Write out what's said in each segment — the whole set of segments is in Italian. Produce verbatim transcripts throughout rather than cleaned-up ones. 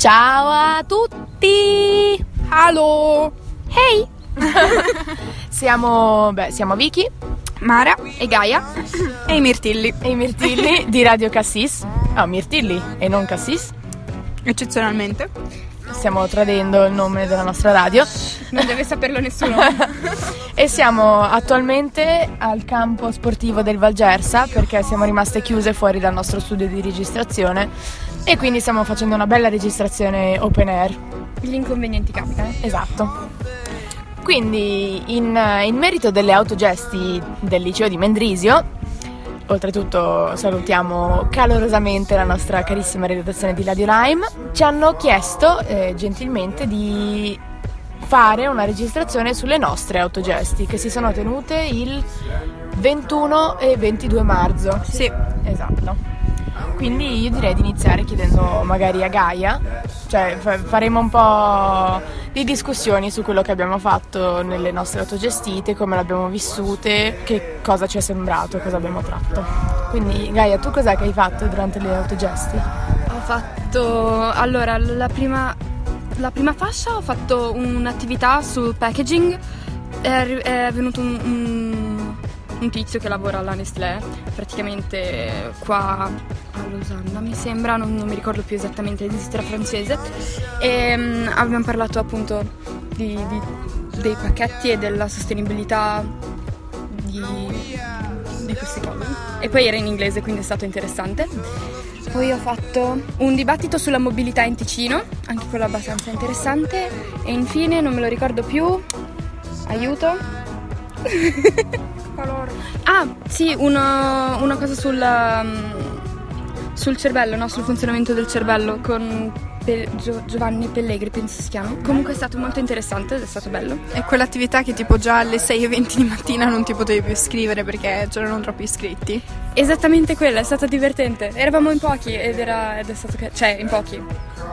Ciao a tutti! Hello! Hey! Siamo, beh, siamo Vicky, Mara e Gaia e i Mirtilli. E i Mirtilli di Radio Cassis. Ah, oh, Mirtilli e non Cassis. Eccezionalmente. Stiamo tradendo il nome della nostra radio. Non deve saperlo nessuno. E siamo attualmente al campo sportivo del Val Gersa perché siamo rimaste chiuse fuori dal nostro studio di registrazione. E quindi stiamo facendo una bella registrazione open air. Gli inconvenienti capitano. Esatto. Quindi in, in merito delle autogesti del liceo di Mendrisio, oltretutto salutiamo calorosamente la nostra carissima redazione di Radio Lime, ci hanno chiesto eh, gentilmente di fare una registrazione sulle nostre autogesti che si sono tenute il ventuno e ventidue marzo. Sì, esatto. Quindi io direi di iniziare chiedendo magari a Gaia, cioè faremo un po' di discussioni su quello che abbiamo fatto nelle nostre autogestite, come le abbiamo vissute, che cosa ci è sembrato, cosa abbiamo tratto. Quindi Gaia, tu cos'è che hai fatto durante le autogesti? Ho fatto, allora, la prima, la prima fascia ho fatto un'attività sul packaging, è, è venuto un... un un tizio che lavora alla Nestlé, praticamente qua a Losanna mi sembra, non, non mi ricordo più esattamente, l'esistere francese, e um, abbiamo parlato appunto di, di, dei pacchetti e della sostenibilità di, di queste cose, e poi era in inglese, quindi è stato interessante. Poi ho fatto un dibattito sulla mobilità in Ticino, anche quello abbastanza interessante, e infine non me lo ricordo più, aiuto. Ah, sì, una, una cosa sul, um, sul cervello, no? Sul funzionamento del cervello con Pe- Gio- Giovanni Pellegri, penso si chiama. Comunque è stato molto interessante ed è stato bello. È quell'attività che tipo già alle sei e venti di mattina non ti potevi più iscrivere perché c'erano troppi iscritti. Esattamente quella, è stata divertente. Eravamo in pochi ed, era, ed è stato... cioè, in pochi.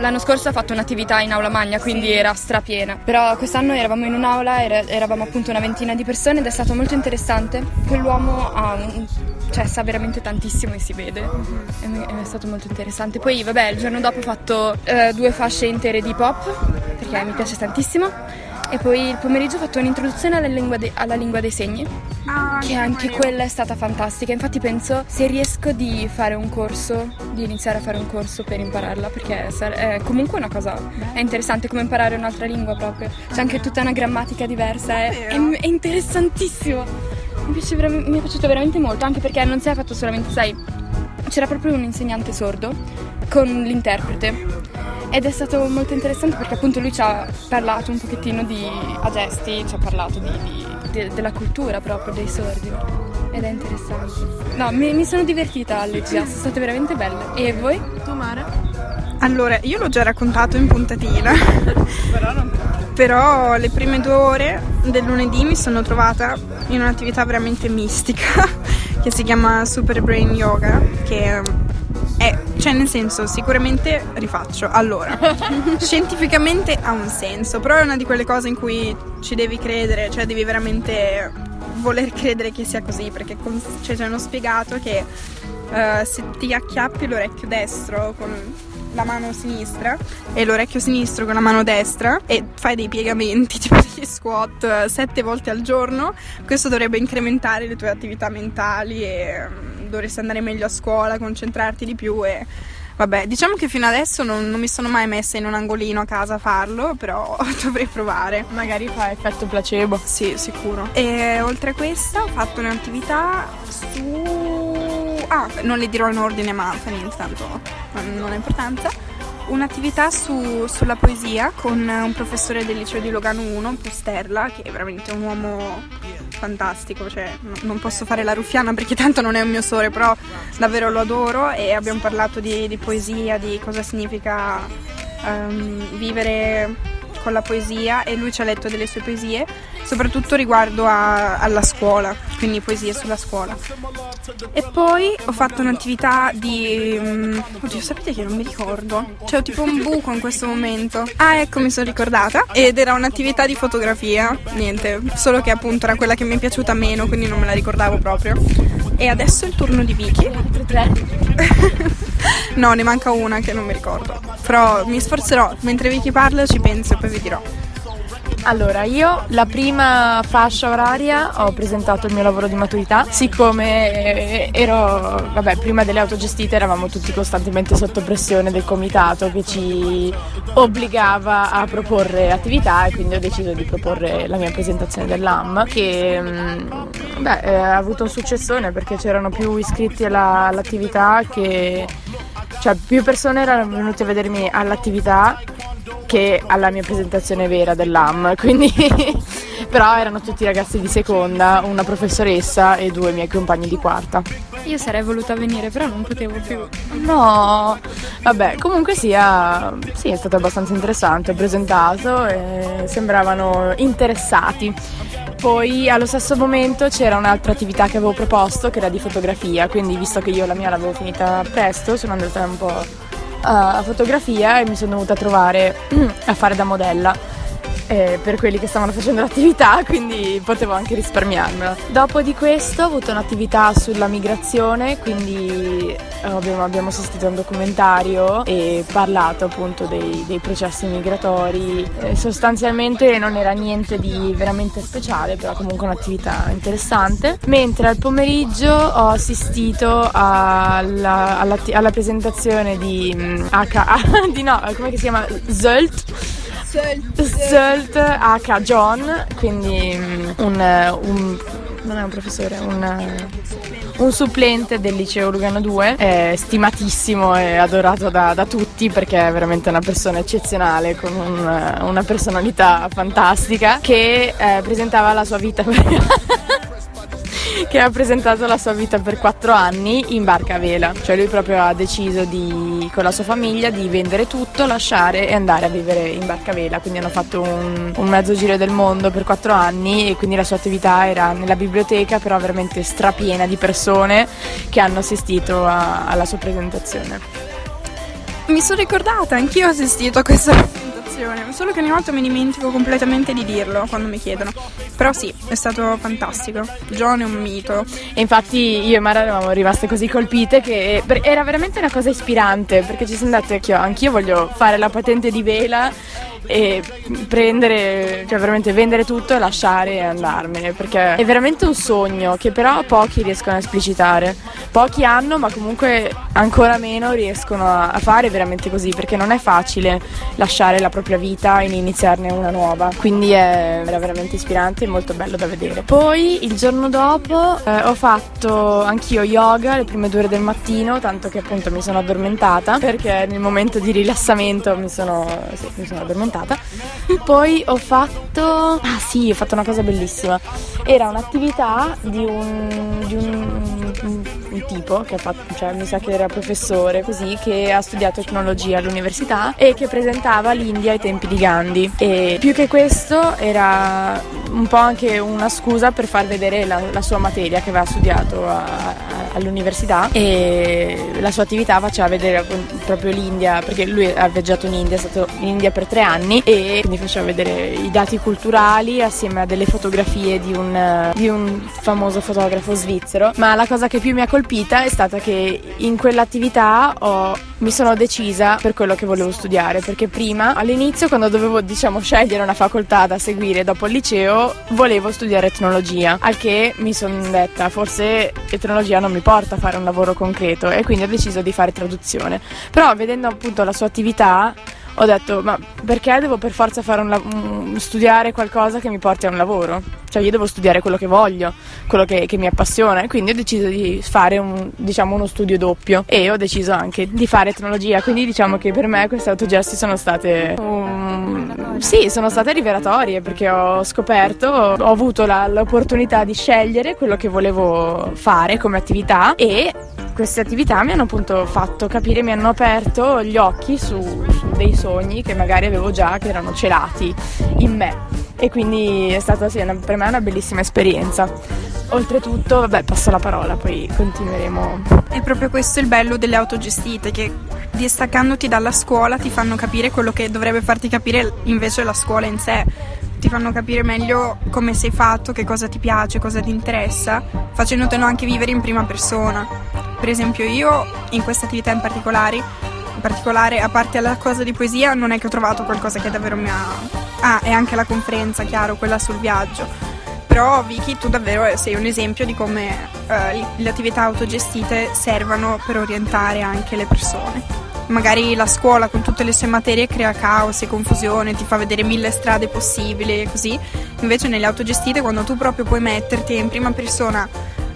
L'anno scorso ho fatto un'attività in aula magna, quindi era strapiena. Però quest'anno eravamo in un'aula, eravamo appunto una ventina di persone ed è stato molto interessante. Quell'uomo ha un... cioè, sa veramente tantissimo e si vede. È stato molto interessante. Poi, vabbè, il giorno dopo ho fatto eh, due fasce intere di pop, perché mi piace tantissimo. E poi il pomeriggio ho fatto un'introduzione alla lingua, de- alla lingua dei segni, ah, che anche quella è stata fantastica. Infatti penso, se riesco di fare un corso, di iniziare a fare un corso per impararla, perché è comunque una cosa, è interessante come imparare un'altra lingua proprio. C'è anche tutta una grammatica diversa, è, è, è interessantissimo. Mi, piace vera- mi è piaciuto veramente molto, anche perché non si è fatto solamente, sai, c'era proprio un insegnante sordo con l'interprete. Ed è stato molto interessante perché appunto lui ci ha parlato un pochettino di a gesti, ci ha parlato di, di, de, della cultura proprio dei sordi. Ed è interessante. No, mi, mi sono divertita all'E G A, sono state veramente belle. E voi? Tu, Mara? Allora, io l'ho già raccontato in puntatina. Però non Però le prime due ore del lunedì mi sono trovata in un'attività veramente mistica che si chiama SuperBrain Yoga, che Eh, cioè nel senso, sicuramente rifaccio. Allora, scientificamente ha un senso, però è una di quelle cose in cui ci devi credere, cioè devi veramente voler credere che sia così, perché con, cioè, ci hanno spiegato che uh, se ti acchiappi l'orecchio destro con la mano sinistra e l'orecchio sinistro con la mano destra e fai dei piegamenti, tipo degli squat sette volte al giorno, questo dovrebbe incrementare le tue attività mentali e dovresti andare meglio a scuola, concentrarti di più. E vabbè, diciamo che fino adesso non, non mi sono mai messa in un angolino a casa a farlo, però dovrei provare. Magari fa effetto placebo. Sì, sicuro. E oltre a questa ho fatto un'attività su... ah, non le dirò in ordine, ma tanto non ha importanza. Un'attività su, sulla poesia con un professore del liceo di Lugano uno, Pusterla, che è veramente un uomo fantastico, cioè no, non posso fare la ruffiana perché tanto non è un mio sore, però davvero lo adoro, e abbiamo parlato di, di poesia, di cosa significa um, vivere con la poesia, e lui ci ha letto delle sue poesie, soprattutto riguardo a, alla scuola, quindi poesie sulla scuola. E poi ho fatto un'attività di... Um, oddio, sapete che non mi ricordo? Cioè ho tipo un buco in questo momento. Ah, ecco, mi sono ricordata. Ed era un'attività di fotografia, niente, solo che appunto era quella che mi è piaciuta meno, quindi non me la ricordavo proprio. E adesso è il turno di Vicky. No, ne manca una che non mi ricordo. Però mi sforzerò, mentre Vicky parla ci penso e poi vi dirò. Allora, io la prima fascia oraria ho presentato il mio lavoro di maturità. Siccome ero, vabbè, prima delle autogestite eravamo tutti costantemente sotto pressione del comitato che ci obbligava a proporre attività, e quindi ho deciso di proporre la mia presentazione dell'A M, che beh, ha avuto un successone perché c'erano più iscritti alla, all'attività che, cioè, più persone erano venute a vedermi all'attività che alla mia presentazione vera dell'A M, quindi però erano tutti ragazzi di seconda, una professoressa e due miei compagni di quarta. Io sarei voluta venire, però non potevo più. No, vabbè, comunque sia, sì, è stato abbastanza interessante, ho presentato e sembravano interessati. Poi allo stesso momento c'era un'altra attività che avevo proposto, che era di fotografia, quindi visto che io la mia l'avevo finita presto, sono andata un po' a fotografia e mi sono dovuta trovare a fare da modella eh, per quelli che stavano facendo l'attività, quindi potevo anche risparmiarmela. Dopo di questo ho avuto un'attività sulla migrazione, quindi abbiamo, abbiamo assistito a un documentario e parlato appunto dei, dei processi migratori. Eh, sostanzialmente non era niente di veramente speciale, però comunque un'attività interessante. Mentre al pomeriggio ho assistito alla, alla, alla presentazione di H, di no, come si chiama? Zsolt. Zsolt H. John, quindi un, un non è un professore, un, un supplente del liceo Lugano due, è stimatissimo e adorato da, da tutti perché è veramente una persona eccezionale con un, una personalità fantastica, che eh, presentava la sua vita che ha presentato la sua vita per quattro anni in barca a vela. Cioè lui proprio ha deciso di, con la sua famiglia, di vendere tutto, lasciare e andare a vivere in barca a vela. Quindi hanno fatto un, un mezzo giro del mondo per quattro anni, e quindi la sua attività era nella biblioteca, però veramente strapiena di persone che hanno assistito a, alla sua presentazione. Mi sono ricordata, anch'io ho assistito a questa presentazione, solo che ogni volta mi dimentico completamente di dirlo quando mi chiedono. Però sì, è stato fantastico. John è un mito. E infatti io e Mara eravamo rimaste così colpite che era veramente una cosa ispirante, perché ci sono dette che anch'io voglio fare la patente di vela e prendere, cioè veramente vendere tutto e lasciare e andarmene, perché è veramente un sogno che però pochi riescono a esplicitare, pochi hanno, ma comunque ancora meno riescono a fare veramente così, perché non è facile lasciare la propria vita e iniziarne una nuova, quindi è, era veramente ispirante, molto bello da vedere. Poi il giorno dopo eh, ho fatto anch'io yoga le prime due ore del mattino, tanto che appunto mi sono addormentata perché nel momento di rilassamento mi sono, sì, mi sono addormentata. Poi ho fatto ah sì ho fatto una cosa bellissima, era un'attività di un, di un, un, un tipo che ha fatto, cioè mi sa che era professore così, che ha studiato etnologia all'università e che presentava l'India ai tempi di Gandhi, e più che questo era un po' anche una scusa per far vedere la, la sua materia che aveva studiato a, a, all'università, e la sua attività faceva vedere proprio l'India, perché lui ha viaggiato in India, è stato in India per tre anni e quindi faceva vedere i dati culturali assieme a delle fotografie di un, di un famoso fotografo svizzero. Ma la cosa che più mi ha colpita è stata che in quell'attività ho, mi sono decisa per quello che volevo studiare, perché prima, all'inizio, quando dovevo diciamo scegliere una facoltà da seguire dopo il liceo, volevo studiare etnologia, al che mi sono detta forse etnologia non mi porta a fare un lavoro concreto, e quindi ho deciso di fare traduzione. Però vedendo appunto la sua attività ho detto, ma perché devo per forza fare un la- un, studiare qualcosa che mi porti a un lavoro? Cioè io devo studiare quello che voglio, quello che, che mi appassiona, e quindi ho deciso di fare un, diciamo, uno studio doppio, e ho deciso anche di fare etnologia. Quindi diciamo che per me queste autogesti sono state um, sì, sono state rivelatorie, perché ho scoperto, ho avuto la, l'opportunità di scegliere quello che volevo fare come attività, e queste attività mi hanno appunto fatto capire, mi hanno aperto gli occhi su, su dei sogni che magari avevo già, che erano celati in me, e quindi è stata sì, una, per me una bellissima esperienza. Oltretutto, vabbè, passo la parola, poi continueremo. È proprio questo il bello delle autogestite, che distaccandoti dalla scuola ti fanno capire quello che dovrebbe farti capire invece la scuola in sé, ti fanno capire meglio come sei fatto, che cosa ti piace, cosa ti interessa, facendotelo anche vivere in prima persona. Per esempio io, in questa attività in particolare, in particolare a parte la cosa di poesia, non è che ho trovato qualcosa che davvero mi ha... Ah, e anche la conferenza, chiaro, quella sul viaggio. Però Vicky, tu davvero sei un esempio di come eh, le attività autogestite servano per orientare anche le persone. Magari la scuola con tutte le sue materie crea caos e confusione, ti fa vedere mille strade possibili e così. Invece nelle autogestite, quando tu proprio puoi metterti in prima persona,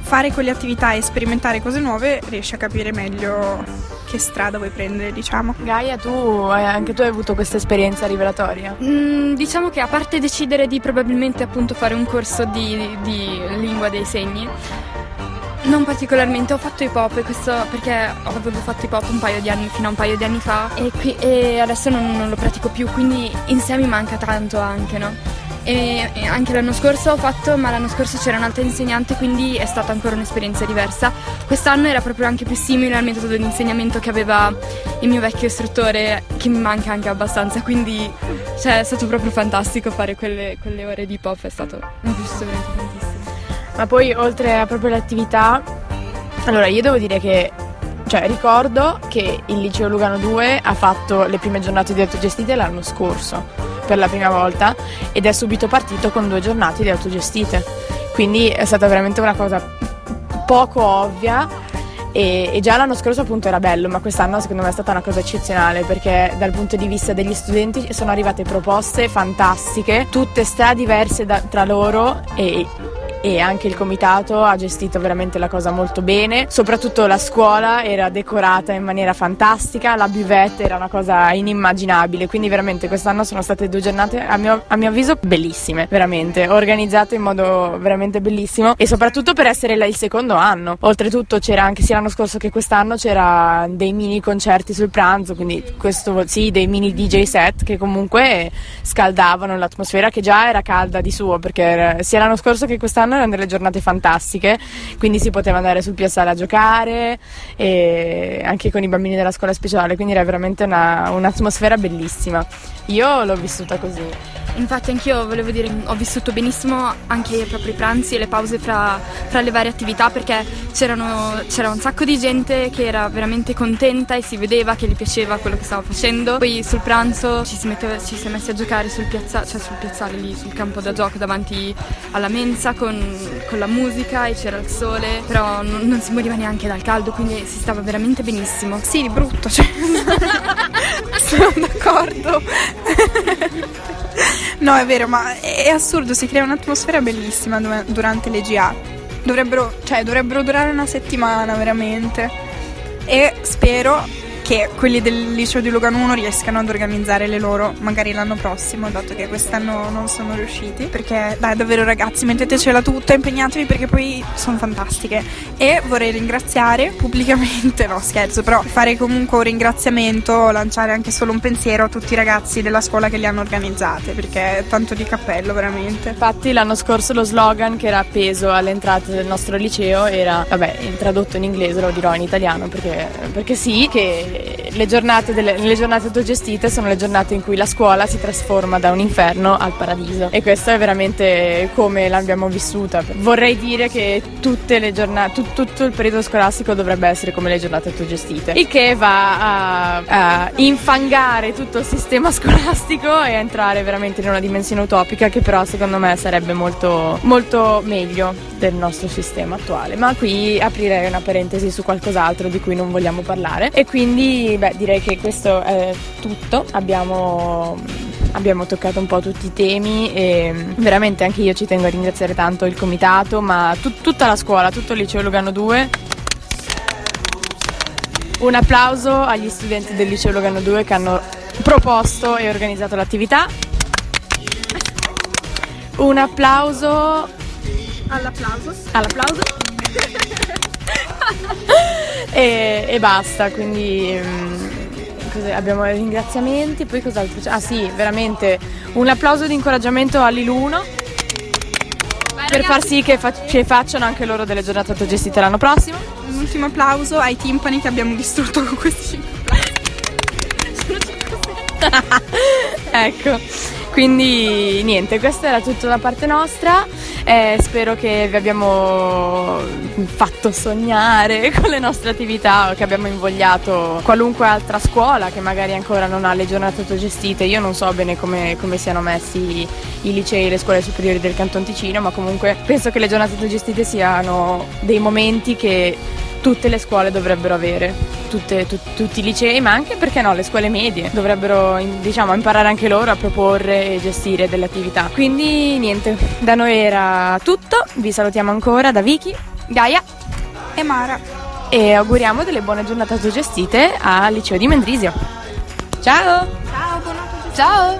fare quelle attività e sperimentare cose nuove, riesci a capire meglio che strada vuoi prendere, diciamo. Gaia, tu anche tu hai avuto questa esperienza rivelatoria? Mm, diciamo che a parte decidere di probabilmente appunto fare un corso di, di lingua dei segni, non particolarmente, ho fatto hip hop, e questo perché avevo fatto hip hop un paio di anni, fino a un paio di anni fa, e, qui, e adesso non, non lo pratico più, quindi in sé mi manca tanto anche, no? E, e anche l'anno scorso ho fatto, ma l'anno scorso c'era un'altra insegnante, quindi è stata ancora un'esperienza diversa. Quest'anno era proprio anche più simile al metodo di insegnamento che aveva il mio vecchio istruttore, che mi manca anche abbastanza, quindi cioè, è stato proprio fantastico fare quelle, quelle ore di hip hop, è stato assolutamente fantastico. Ma poi oltre a proprio l'attività, allora io devo dire che, cioè, ricordo che il liceo Lugano due ha fatto le prime giornate di autogestite l'anno scorso per la prima volta, ed è subito partito con due giornate di autogestite, quindi è stata veramente una cosa poco ovvia, e, e già l'anno scorso appunto era bello, ma quest'anno secondo me è stata una cosa eccezionale, perché dal punto di vista degli studenti sono arrivate proposte fantastiche, tutte stra diverse da, tra loro, e e anche il comitato ha gestito veramente la cosa molto bene. Soprattutto la scuola era decorata in maniera fantastica, la buvette era una cosa inimmaginabile, quindi veramente quest'anno sono state due giornate a mio, a mio avviso bellissime, veramente organizzate in modo veramente bellissimo, e soprattutto per essere il secondo anno. Oltretutto c'era anche sia l'anno scorso che quest'anno c'era dei mini concerti sul pranzo, quindi questo sì, dei mini D J set che comunque scaldavano l'atmosfera, che già era calda di suo, perché era, sia l'anno scorso che quest'anno erano delle giornate fantastiche, quindi si poteva andare sul piazzale a giocare, e anche con i bambini della scuola speciale, quindi era veramente una, un'atmosfera bellissima. Io l'ho vissuta così. Infatti anch'io volevo dire, ho vissuto benissimo anche proprio i pranzi e le pause fra, fra le varie attività, perché c'erano, c'era un sacco di gente che era veramente contenta e si vedeva che gli piaceva quello che stava facendo. Poi sul pranzo ci si, metteva, ci si è messi a giocare sul piazzale, cioè sul piazzale lì, sul campo da gioco davanti alla mensa, con con la musica, e c'era il sole, però non, non si moriva neanche dal caldo, quindi si stava veramente benissimo. Sì, di brutto, cioè sono d'accordo. No, è vero, ma è assurdo, si crea un'atmosfera bellissima durante le G A. Dovrebbero, cioè, dovrebbero durare una settimana veramente, e spero che quelli del liceo di Lugano uno riescano ad organizzare le loro magari l'anno prossimo, dato che quest'anno non sono riusciti, perché dai, davvero ragazzi, mettetecela tutta, impegnatevi, perché poi sono fantastiche. E vorrei ringraziare pubblicamente, no scherzo, però fare comunque un ringraziamento, lanciare anche solo un pensiero a tutti i ragazzi della scuola che li hanno organizzate, perché tanto di cappello veramente. Infatti l'anno scorso lo slogan che era appeso all'entrata del nostro liceo era, vabbè, tradotto in inglese, lo dirò in italiano perché, perché sì, che le giornate, delle, le giornate autogestite sono le giornate in cui la scuola si trasforma da un inferno al paradiso, e questo è veramente come l'abbiamo vissuta. Vorrei dire che tutte le giornate, tut, tutto il periodo scolastico dovrebbe essere come le giornate autogestite, il che va a, a infangare tutto il sistema scolastico e a entrare veramente in una dimensione utopica, che però secondo me sarebbe molto, molto meglio del nostro sistema attuale. Ma qui aprirei una parentesi su qualcos'altro di cui non vogliamo parlare, e quindi beh, direi che questo è tutto. Abbiamo, abbiamo toccato un po' tutti i temi, e veramente anche io ci tengo a ringraziare tanto il comitato, ma tut, tutta la scuola, tutto il liceo Lugano due. Un applauso agli studenti del liceo Lugano due che hanno proposto e organizzato l'attività. Un applauso all'applauso. All'applauso. E, e basta, quindi um, così, abbiamo i ringraziamenti, poi cos'altro c'è? Ah sì, veramente un applauso di incoraggiamento all'Iluno per far sì che, fa- che facciano anche loro delle giornate autogestite l'anno prossimo. Un ultimo applauso ai timpani che abbiamo distrutto con questi Ecco, quindi niente, questa era tutto da parte nostra. e spero che vi abbiamo fatto sognare con le nostre attività, che abbiamo invogliato qualunque altra scuola che magari ancora non ha le giornate autogestite. Io non so bene come, come siano messi i licei e le scuole superiori del Canton Ticino, ma comunque penso che le giornate autogestite siano dei momenti che tutte le scuole dovrebbero avere. Tutte, tu, tutti i licei, ma anche, perché no, le scuole medie dovrebbero diciamo imparare anche loro a proporre e gestire delle attività. Quindi niente, da noi era tutto, vi salutiamo ancora da Vicky, Gaia e Mara e auguriamo delle buone giornate autogestite al liceo di Mendrisio. Ciao! Ciao, buona autogestita! Ciao!